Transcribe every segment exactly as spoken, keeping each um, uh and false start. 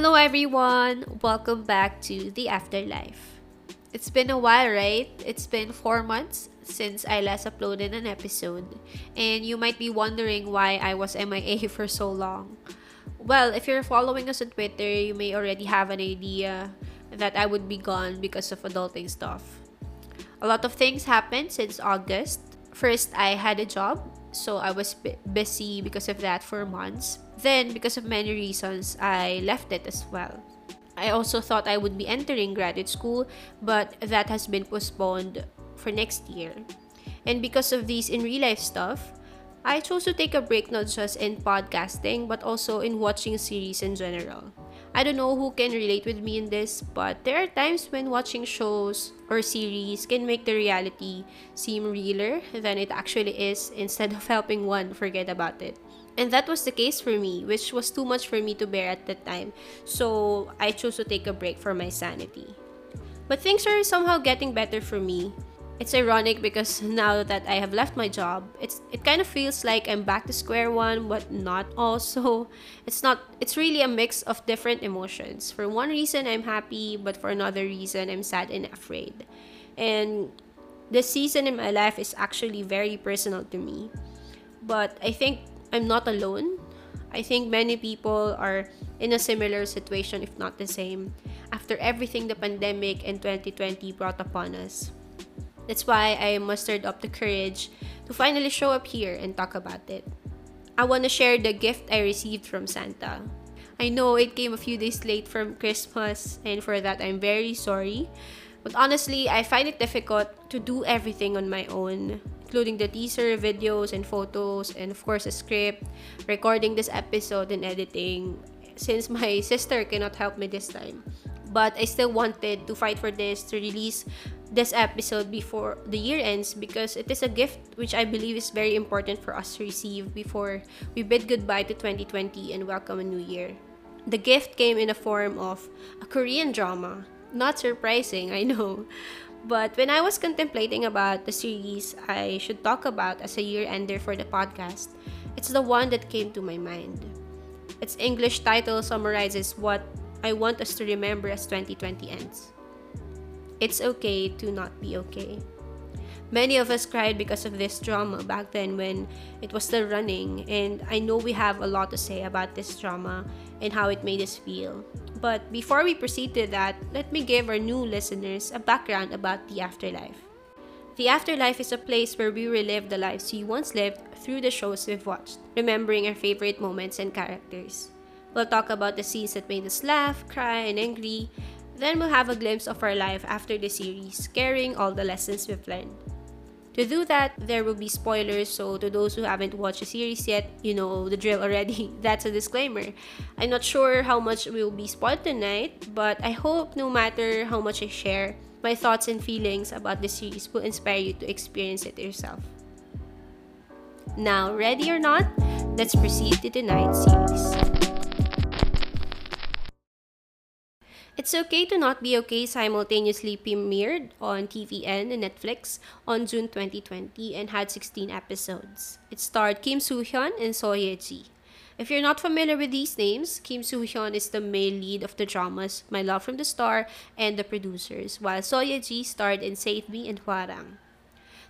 Hello everyone! Welcome back to The Afterlife. It's been a while, right? It's been four months since I last uploaded an episode, and you might be wondering why I was M I A for so long. Well, if you're following us on Twitter, you may already have an idea that I would be gone because of adulting stuff. A lot of things happened since August. First, I had a job, so I was b- busy because of that for months. Then, because of many reasons, I left it as well. I also thought I would be entering graduate school, but that has been postponed for next year. And because of these in real life stuff, I chose to take a break not just in podcasting, but also in watching series in general. I don't know who can relate with me in this, but there are times when watching shows or series can make the reality seem realer than it actually is instead of helping one forget about it. And that was the case for me, which was too much for me to bear at that time, so I chose to take a break for my sanity. But things are somehow getting better for me. It's ironic because now that I have left my job, it's it kind of feels like I'm back to square one, but not also. It's not. It's really a mix of different emotions. For one reason, I'm happy, but for another reason, I'm sad and afraid. And this season in my life is actually very personal to me. But I think I'm not alone. I think many people are in a similar situation, if not the same, after everything the pandemic and twenty twenty brought upon us. That's why I mustered up the courage to finally show up here and talk about it. I want to share the gift I received from Santa. I know it came a few days late from Christmas, and for that I'm very sorry. But honestly, I find it difficult to do everything on my own, including the teaser videos and photos, and of course a script, recording this episode, and editing, since my sister cannot help me this time. But I still wanted to fight for this, to release this episode before the year ends, because it is a gift which I believe is very important for us to receive before we bid goodbye to twenty twenty and welcome a new year. The gift came in the form of a Korean drama. Not surprising, I know. But when I was contemplating about the series I should talk about as a year-ender for the podcast, it's the one that came to my mind. Its English title summarizes what I want us to remember as twenty twenty ends. It's okay to not be okay. Many of us cried because of this drama back then when it was still running, and I know we have a lot to say about this drama and how it made us feel. But before we proceed to that, let me give our new listeners a background about The Afterlife. The Afterlife is a place where we relive the lives we once lived through the shows we've watched, remembering our favorite moments and characters. We'll talk about the scenes that made us laugh, cry, and angry. Then we'll have a glimpse of our life after the series, carrying all the lessons we've learned. To do that, there will be spoilers, so to those who haven't watched the series yet, you know the drill already. That's a disclaimer. I'm not sure how much will be spoiled tonight, but I hope no matter how much I share, my thoughts and feelings about the series will inspire you to experience it yourself. Now, ready or not, let's proceed to tonight's series. It's Okay to Not Be Okay simultaneously premiered on T V N and Netflix on June twenty twenty and had sixteen episodes. It starred Kim Soo-hyun and Seo Ye-ji. If you're not familiar with these names, Kim Soo-hyun is the male lead of the dramas My Love from the Star and The Producers, while Seo Ye-ji starred in Save Me and Hwarang.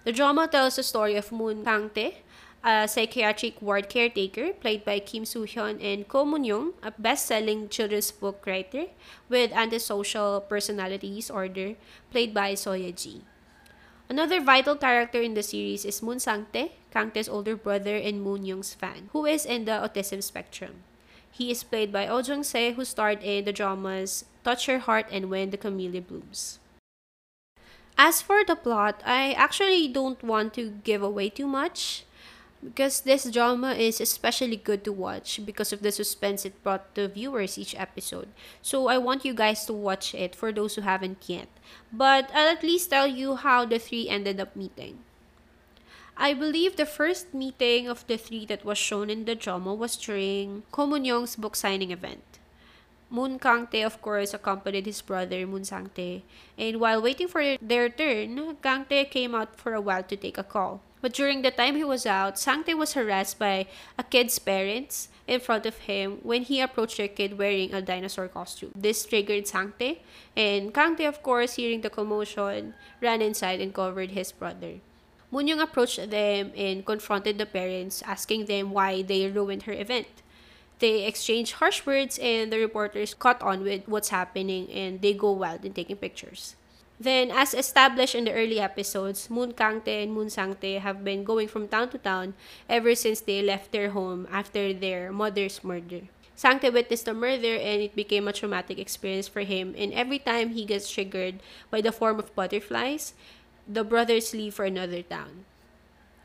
The drama tells the story of Moon Kang-tae, a psychiatric ward caretaker played by Kim Soo-hyun, and Ko Mun-young, a best-selling children's book writer with antisocial personality disorder, played by Seo Ye-ji. Another vital character in the series is Moon Sang-tae, Kang-tae's older brother and Moon Young's fan, who is in the autism spectrum. He is played by Oh Jung-se, who starred in the dramas Touch Your Heart and When the Camellia Blooms. As for the plot, I actually don't want to give away too much, because this drama is especially good to watch because of the suspense it brought to viewers each episode. So I want you guys to watch it for those who haven't yet. But I'll at least tell you how the three ended up meeting. I believe the first meeting of the three that was shown in the drama was during Ko Mun-young's book signing event. Moon Kang-tae, of course, accompanied his brother, Moon Sang-tae. And while waiting for their turn, Kang-tae came out for a while to take a call, But during the time he was out, Sang-tae was harassed by a kid's parents in front of him when he approached their kid wearing a dinosaur costume. This triggered Sang-tae, and Kang-tae, of course, hearing the commotion, ran inside and covered his brother. Moon-young approached them and confronted the parents, asking them why they ruined her event. They exchanged harsh words, and the reporters caught on with what's happening, and they go wild in taking pictures. Then, as established in the early episodes, Moon Kang-tae and Moon Sang-tae have been going from town to town ever since they left their home after their mother's murder. Sang-tae witnessed the murder, and it became a traumatic experience for him, and every time he gets triggered by the form of butterflies, the brothers leave for another town.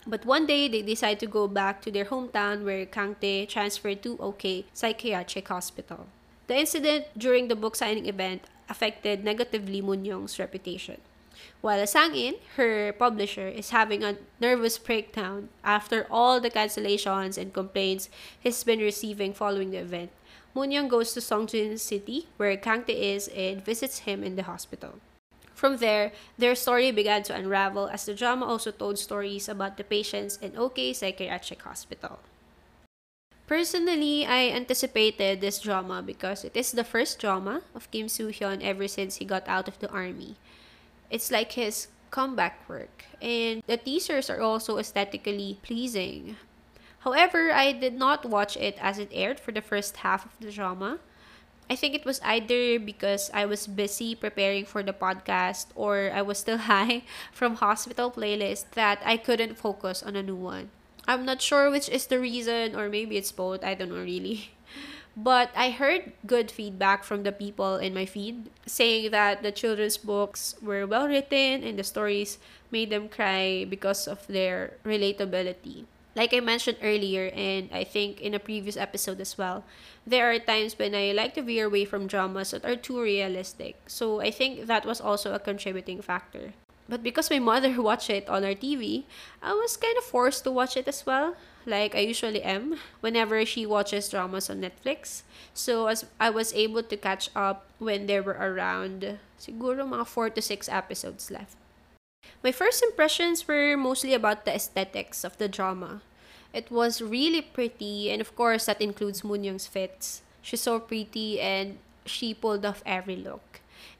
But one day, they decide to go back to their hometown where Kang-tae transferred to OK Psychiatric Hospital. The incident during the book signing event affected negatively Moon-young's reputation, while Sang-in, her publisher, is having a nervous breakdown after all the cancellations and complaints he's been receiving following the event. Moon-young goes to Songjin City, where Kang-tae is, and visits him in the hospital. From there, their story began to unravel as the drama also told stories about the patients in OK Psychiatric Hospital. Personally, I anticipated this drama because it is the first drama of Kim Soo-hyun ever since he got out of the army. It's like his comeback work, and the teasers are also aesthetically pleasing. However, I did not watch it as it aired for the first half of the drama. I think it was either because I was busy preparing for the podcast or I was still high from hospital playlist that I couldn't focus on a new one. I'm not sure which is the reason, or maybe it's both, I don't know really. But I heard good feedback from the people in my feed, saying that the children's books were well written and the stories made them cry because of their relatability. Like I mentioned earlier, and I think in a previous episode as well, there are times when I like to veer away from dramas that are too realistic, so I think that was also a contributing factor. But because my mother watched it on our T V, I was kind of forced to watch it as well, like I usually am whenever she watches dramas on Netflix. So as I was able to catch up when there were around siguro mga four to six episodes left. My first impressions were mostly about the aesthetics of the drama. It was really pretty, and of course that includes Moon Young's fits. She's so pretty and she pulled off every look.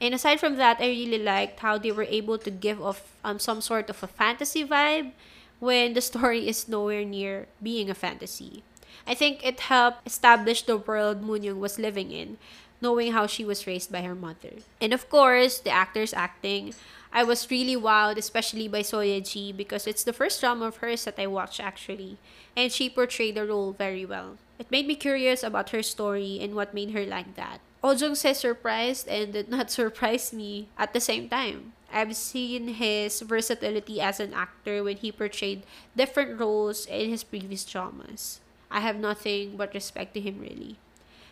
And aside from that, I really liked how they were able to give off um, some sort of a fantasy vibe when the story is nowhere near being a fantasy. I think it helped establish the world Moon Young was living in, knowing how she was raised by her mother. And of course, the actors acting. I was really wowed, especially by Seo Ye-ji, because it's the first drama of hers that I watched actually, and she portrayed the role very well. It made me curious about her story and what made her like that. Oh Jung-se surprised and did not surprise me at the same time. I've seen his versatility as an actor when he portrayed different roles in his previous dramas. I have nothing but respect to him really.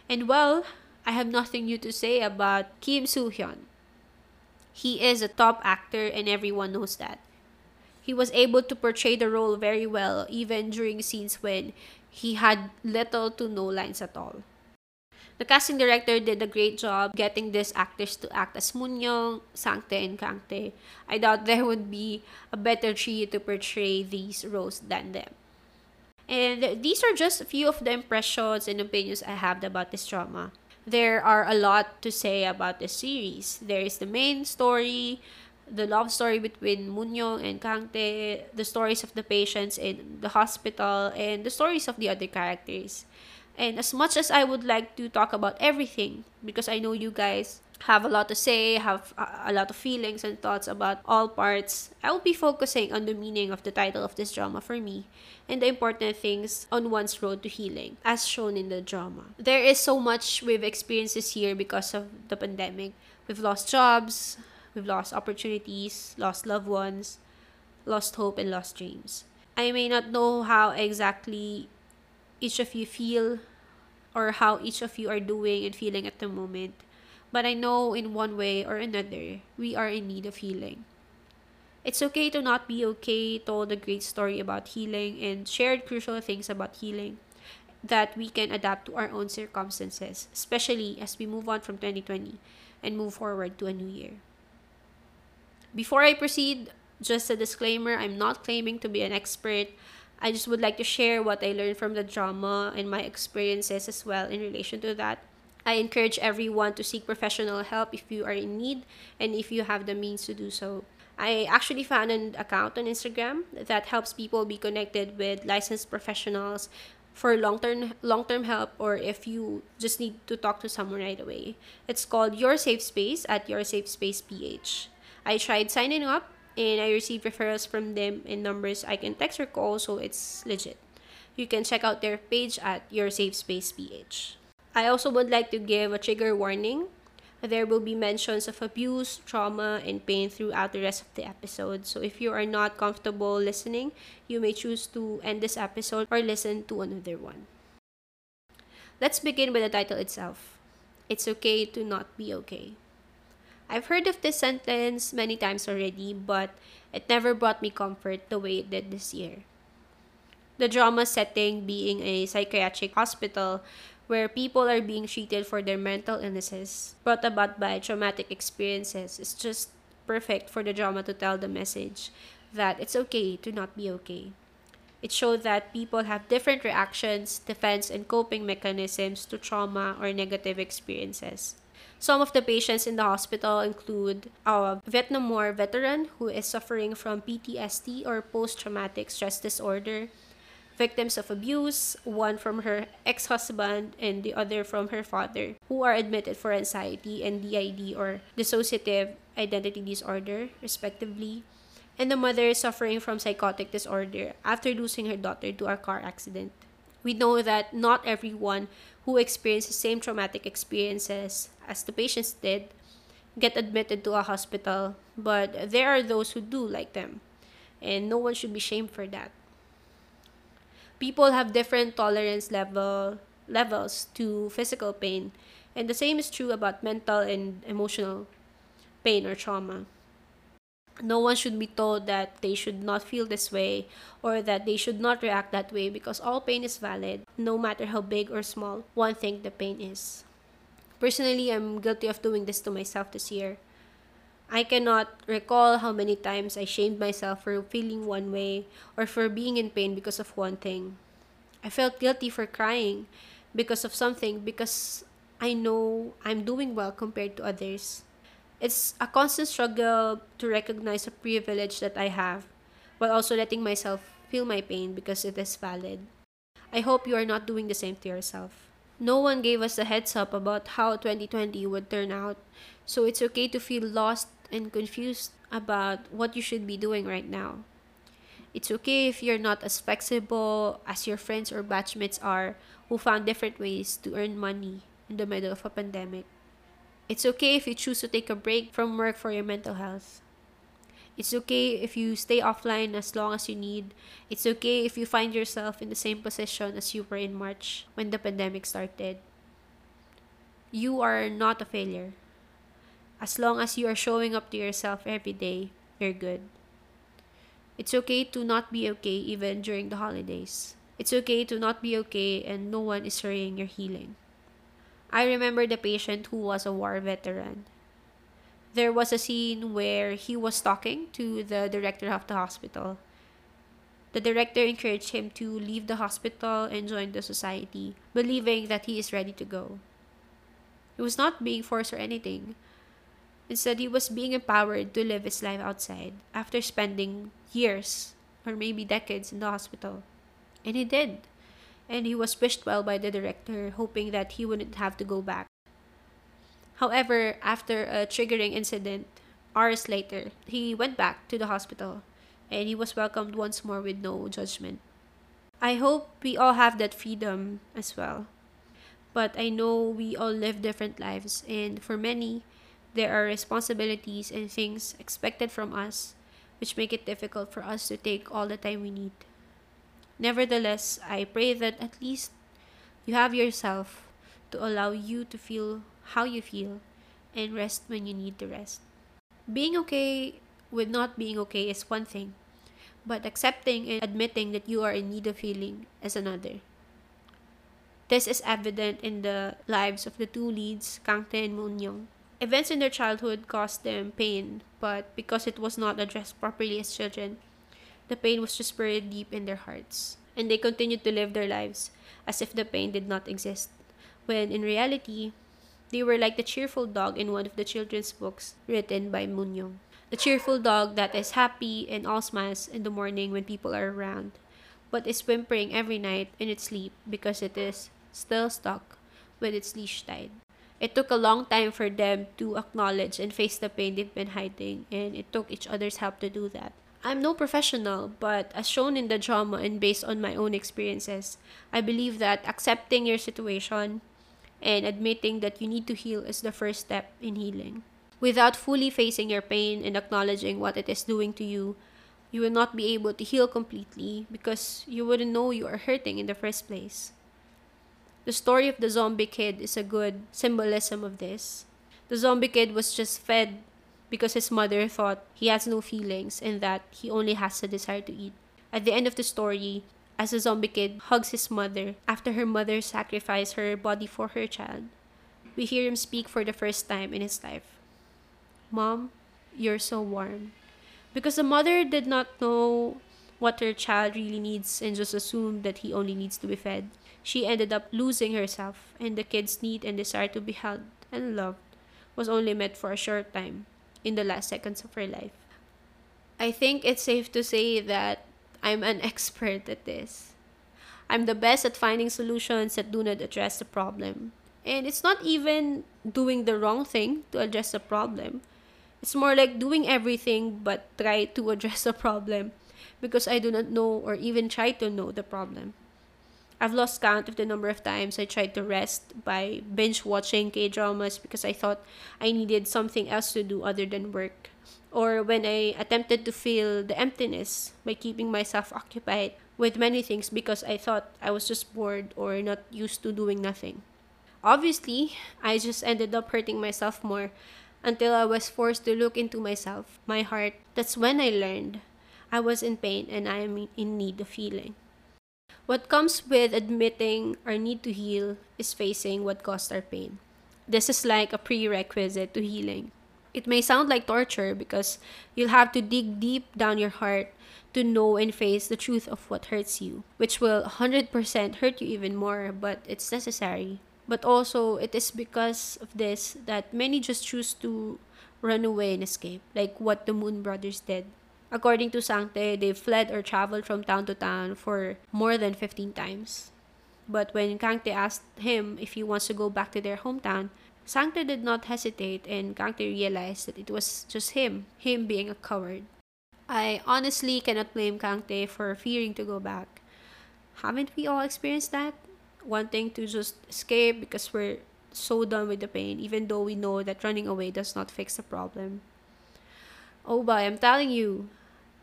And well, I have nothing new to say about Kim Soo-hyun. He is a top actor and everyone knows that. He was able to portray the role very well even during scenes when he had little to no lines at all. The casting director did a great job getting these actors to act as Moon Young, Sang-tae, and Kang-tae. I doubt there would be a better trio to portray these roles than them. And these are just a few of the impressions and opinions I have about this drama. There are a lot to say about this series. There is the main story, the love story between Moon Young and Kang-tae, the stories of the patients in the hospital, and the stories of the other characters. And as much as I would like to talk about everything, because I know you guys have a lot to say, have a lot of feelings and thoughts about all parts, I will be focusing on the meaning of the title of this drama for me and the important things on one's road to healing, as shown in the drama. There is so much we've experienced this year because of the pandemic. We've lost jobs, we've lost opportunities, lost loved ones, lost hope, and lost dreams. I may not know how exactly each of you feel or how each of you are doing and feeling at the moment, but I know in one way or another we are in need of healing. It's Okay to Not Be Okay told a great story about healing and shared crucial things about healing that we can adapt to our own circumstances, especially as we move on from twenty twenty and move forward to a new year. Before I proceed, Just a disclaimer, I'm not claiming to be an expert. I just would like to share what I learned from the drama and my experiences as well in relation to that. I encourage everyone to seek professional help if you are in need and if you have the means to do so. I actually found an account on Instagram that helps people be connected with licensed professionals for long-term long-term help, or if you just need to talk to someone right away. It's called Your Safe Space at yoursafespace dot p h. I tried signing up and I received referrals from them and numbers I can text or call, so it's legit. You can check out their page at yoursafespace dot p h. I also would like to give a trigger warning. There will be mentions of abuse, trauma, and pain throughout the rest of the episode. So if you are not comfortable listening, you may choose to end this episode or listen to another one. Let's begin with the title itself. It's okay to not be okay. I've heard of this sentence many times already, but it never brought me comfort the way it did this year. The drama setting being a psychiatric hospital where people are being treated for their mental illnesses brought about by traumatic experiences is just perfect for the drama to tell the message that it's okay to not be okay. It showed that people have different reactions, defense, and coping mechanisms to trauma or negative experiences. Some of the patients in the hospital include a Vietnam War veteran who is suffering from P T S D or post-traumatic stress disorder, victims of abuse, one from her ex-husband and the other from her father, who are admitted for anxiety and D I D or dissociative identity disorder, respectively, and the mother is suffering from psychotic disorder after losing her daughter to a car accident. We know that not everyone who experiences the same traumatic experiences as the patients did get admitted to a hospital, but there are those who do like them, and no one should be shamed for that. People have different tolerance level levels to physical pain, and the same is true about mental and emotional pain or trauma. No one should be told that they should not feel this way or that they should not react that way, because all pain is valid, no matter how big or small one think the pain is. Personally, I'm guilty of doing this to myself this year. I cannot recall how many times I shamed myself for feeling one way or for being in pain because of one thing. I felt guilty for crying because of something because I know I'm doing well compared to others. It's a constant struggle to recognize the privilege that I have, while also letting myself feel my pain because it is valid. I hope you are not doing the same to yourself. No one gave us a heads up about how twenty twenty would turn out, so it's okay to feel lost and confused about what you should be doing right now. It's okay if you're not as flexible as your friends or batchmates are, who found different ways to earn money in the middle of a pandemic. It's okay if you choose to take a break from work for your mental health. It's okay if you stay offline as long as you need. It's okay if you find yourself in the same position as you were in March when the pandemic started. You are not a failure. As long as you are showing up to yourself every day, you're good. It's okay to not be okay even during the holidays. It's okay to not be okay, and no one is hurrying your healing. I remember the patient who was a war veteran. There was a scene where he was talking to the director of the hospital. The director encouraged him to leave the hospital and join the society, believing that he is ready to go. He was not being forced or anything. Instead, he was being empowered to live his life outside after spending years or maybe decades in the hospital. And he did. And he was wished well by the director, hoping that he wouldn't have to go back. However, after a triggering incident, hours later, he went back to the hospital, and he was welcomed once more with no judgment. I hope we all have that freedom as well. But I know we all live different lives, and for many, there are responsibilities and things expected from us which make it difficult for us to take all the time we need. Nevertheless, I pray that at least you have yourself to allow you to feel how you feel and rest when you need to rest. Being okay with not being okay is one thing, but accepting and admitting that you are in need of healing is another. This is evident in the lives of the two leads, Kang Tae and Moon Young, Events in their childhood caused them pain, but because it was not addressed properly as children, the pain was just buried deep in their hearts. And they continued to live their lives as if the pain did not exist, when in reality, they were like the cheerful dog in one of the children's books written by Moon Young. The cheerful dog that is happy and all smiles in the morning when people are around, but is whimpering every night in its sleep because it is still stuck with its leash tied. It took a long time for them to acknowledge and face the pain they've been hiding, and it took each other's help to do that. I'm no professional, but as shown in the drama and based on my own experiences, I believe that accepting your situation and admitting that you need to heal is the first step in healing. Without fully facing your pain and acknowledging what it is doing to you, you will not be able to heal completely because you wouldn't know you are hurting in the first place. The story of the zombie kid is a good symbolism of this. The zombie kid was just fed because his mother thought he has no feelings and that he only has a desire to eat. At the end of the story, as the zombie kid hugs his mother after her mother sacrificed her body for her child, we hear him speak for the first time in his life. "Mom, you're so warm." Because the mother did not know what her child really needs and just assumed that he only needs to be fed, she ended up losing herself, and the kid's need and desire to be held and loved was only met for a short time in the last seconds of her life. I think it's safe to say that I'm an expert at this. I'm the best at finding solutions that do not address the problem. And it's not even doing the wrong thing to address the problem. It's more like doing everything but try to address the problem, because I do not know or even try to know the problem. I've lost count of the number of times I tried to rest by binge-watching K-dramas because I thought I needed something else to do other than work. Or when I attempted to fill the emptiness by keeping myself occupied with many things because I thought I was just bored or not used to doing nothing. Obviously, I just ended up hurting myself more until I was forced to look into myself, my heart. That's when I learned I was in pain and I am in need of healing. What comes with admitting our need to heal is facing what caused our pain. This is like a prerequisite to healing. It may sound like torture because you'll have to dig deep down your heart to know and face the truth of what hurts you, which will one hundred percent hurt you even more, but it's necessary. But also, it is because of this that many just choose to run away and escape, like what the Moon Brothers did. According to Sangte, they fled or traveled from town to town for more than fifteen times. But when Kangte asked him if he wants to go back to their hometown, Sangte did not hesitate, and Kangte realized that it was just him, him being a coward. I honestly cannot blame Kangte for fearing to go back. Haven't we all experienced that? Wanting to just escape because we're so done with the pain, even though we know that running away does not fix the problem. Oh boy, I'm telling you,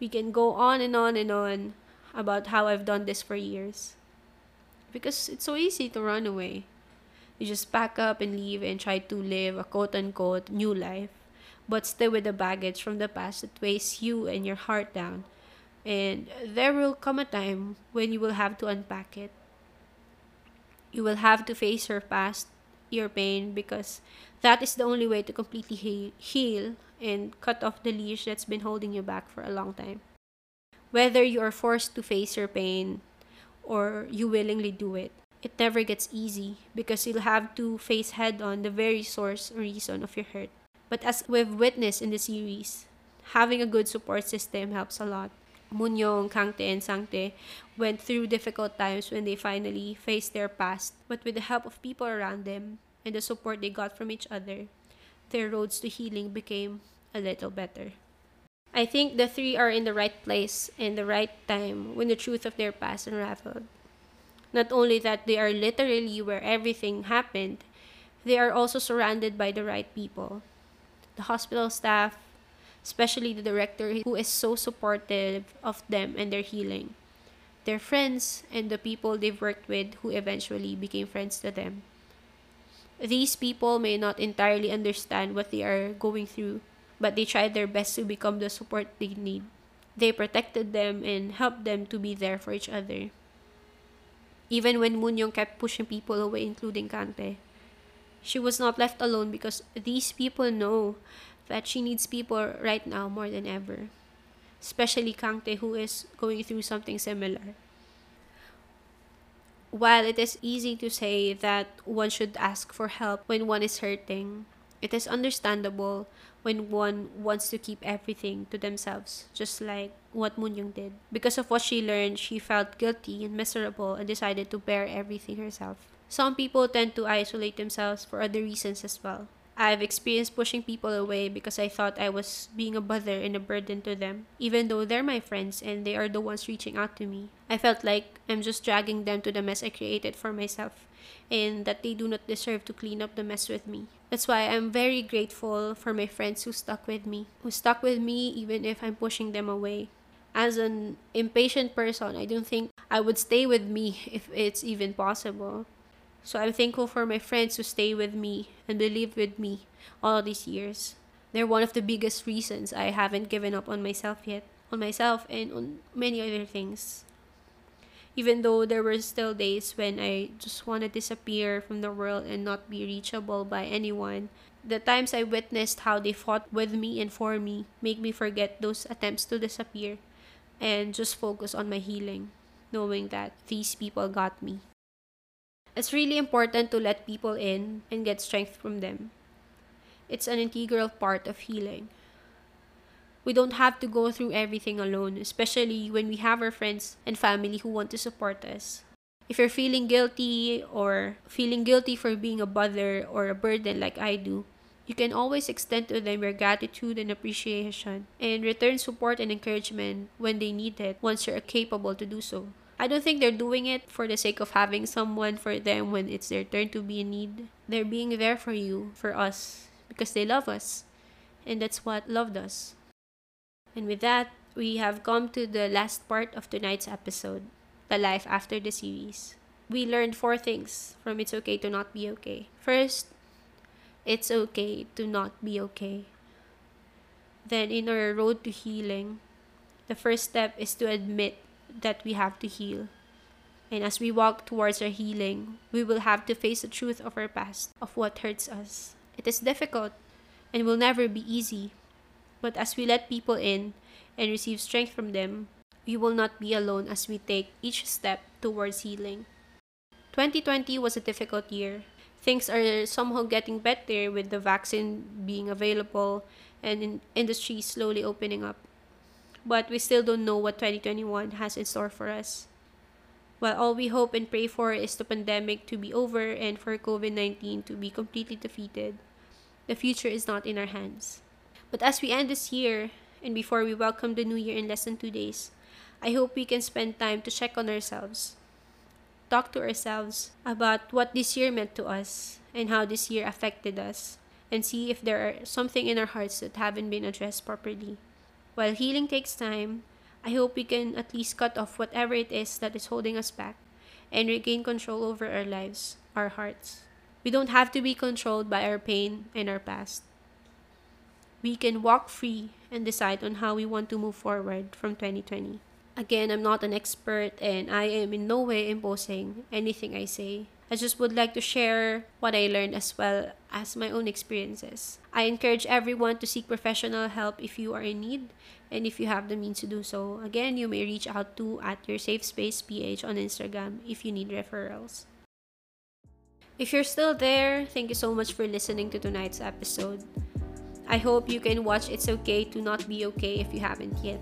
we can go on and on and on about how I've done this for years. Because it's so easy to run away. You just pack up and leave and try to live a quote-unquote new life, but still with the baggage from the past that weighs you and your heart down. And there will come a time when you will have to unpack it. You will have to face your past, your pain, because that is the only way to completely he- heal and cut off the leash that's been holding you back for a long time. Whether you are forced to face your pain or you willingly do it, it never gets easy because you'll have to face head-on the very source or reason of your hurt. But as we've witnessed in the series, having a good support system helps a lot. Moon Young, Kangte, and Sangte went through difficult times when they finally faced their past, but with the help of people around them and the support they got from each other, their roads to healing became a little better. I think the three are in the right place and the right time when the truth of their past unraveled. Not only that they are literally where everything happened, they are also surrounded by the right people. The hospital staff, especially the director who is so supportive of them and their healing, their friends, and the people they've worked with who eventually became friends to them. These people may not entirely understand what they are going through, but they tried their best to become the support they need. They protected them and helped them to be there for each other. Even when Moon Young kept pushing people away, including Kangte, She was not left alone because these people know that she needs people right now more than ever. Especially Kang Tae, who is going through something similar. While it is easy to say that one should ask for help when one is hurting, it is understandable when one wants to keep everything to themselves, just like what Moon Young did. Because of what she learned, she felt guilty and miserable and decided to bear everything herself. Some people tend to isolate themselves for other reasons as well. I've experienced pushing people away because I thought I was being a bother and a burden to them, even though they're my friends and they are the ones reaching out to me. I felt like I'm just dragging them to the mess I created for myself and that they do not deserve to clean up the mess with me. That's why I'm very grateful for my friends who stuck with me, who stuck with me even if I'm pushing them away. As an impatient person, I don't think I would stay with me if it's even possible. So I'm thankful for my friends who stay with me and believe with me all these years. They're one of the biggest reasons I haven't given up on myself yet, on myself and on many other things. Even though there were still days when I just want to disappear from the world and not be reachable by anyone, the times I witnessed how they fought with me and for me make me forget those attempts to disappear and just focus on my healing, knowing that these people got me. It's really important to let people in and get strength from them. It's an integral part of healing. We don't have to go through everything alone, especially when we have our friends and family who want to support us. If you're feeling guilty or feeling guilty for being a bother or a burden like I do, you can always extend to them your gratitude and appreciation and return support and encouragement when they need it once you're capable to do so. I don't think they're doing it for the sake of having someone for them when it's their turn to be in need. They're being there for you, for us, because they love us. And that's what love does. And with that, we have come to the last part of tonight's episode, the life after the series. We learned four things from It's Okay to Not Be Okay. First, it's okay to not be okay. Then in our road to healing, the first step is to admit that we have to heal. And as we walk towards our healing, we will have to face the truth of our past, of what hurts us. It is difficult and will never be easy. But as we let people in and receive strength from them, we will not be alone as we take each step towards healing. twenty twenty was a difficult year. Things are somehow getting better with the vaccine being available and in industry slowly opening up. But we still don't know what twenty twenty-one has in store for us. While all we hope and pray for is the pandemic to be over and for COVID nineteen to be completely defeated, the future is not in our hands. But as we end this year, and before we welcome the new year in less than two days, I hope we can spend time to check on ourselves, talk to ourselves about what this year meant to us and how this year affected us, and see if there are something in our hearts that haven't been addressed properly. While healing takes time, I hope we can at least cut off whatever it is that is holding us back and regain control over our lives, our hearts. We don't have to be controlled by our pain and our past. We can walk free and decide on how we want to move forward from twenty twenty. Again, I'm not an expert and I am in no way imposing anything I say. I just would like to share what I learned as well as my own experiences. I encourage everyone to seek professional help if you are in need and if you have the means to do so. Again, you may reach out to at yoursafespaceph on Instagram if you need referrals. If you're still there, thank you so much for listening to tonight's episode. I hope you can watch It's Okay to Not Be Okay if you haven't yet.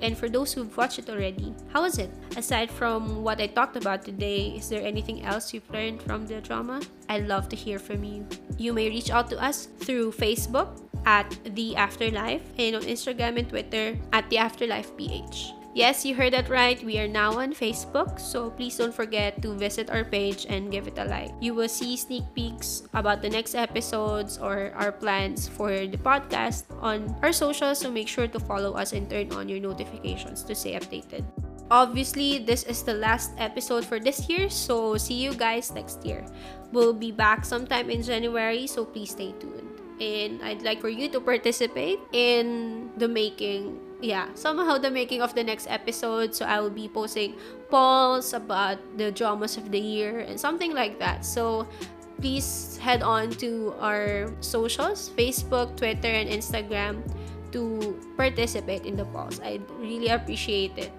And for those who've watched it already, how was it? Aside from what I talked about today, is there anything else you've learned from the drama? I'd love to hear from you. You may reach out to us through Facebook at The Afterlife and on Instagram and Twitter at The Afterlife P H. Yes, you heard that right. We are now on Facebook, so please don't forget to visit our page and give it a like. You will see sneak peeks about the next episodes or our plans for the podcast on our socials, so make sure to follow us and turn on your notifications to stay updated. Obviously, this is the last episode for this year, so see you guys next year. We'll be back sometime in January, so please stay tuned. And I'd like for you to participate in the making Yeah, somehow the making of the next episode. So I will be posting polls about the dramas of the year and something like that. So please head on to our socials, Facebook, Twitter, and Instagram to participate in the polls. I really appreciate it.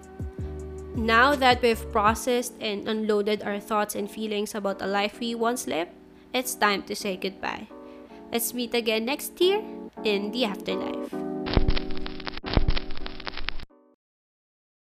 Now that we've processed and unloaded our thoughts and feelings about a life we once lived, it's time to say goodbye. Let's meet again next year in the afterlife.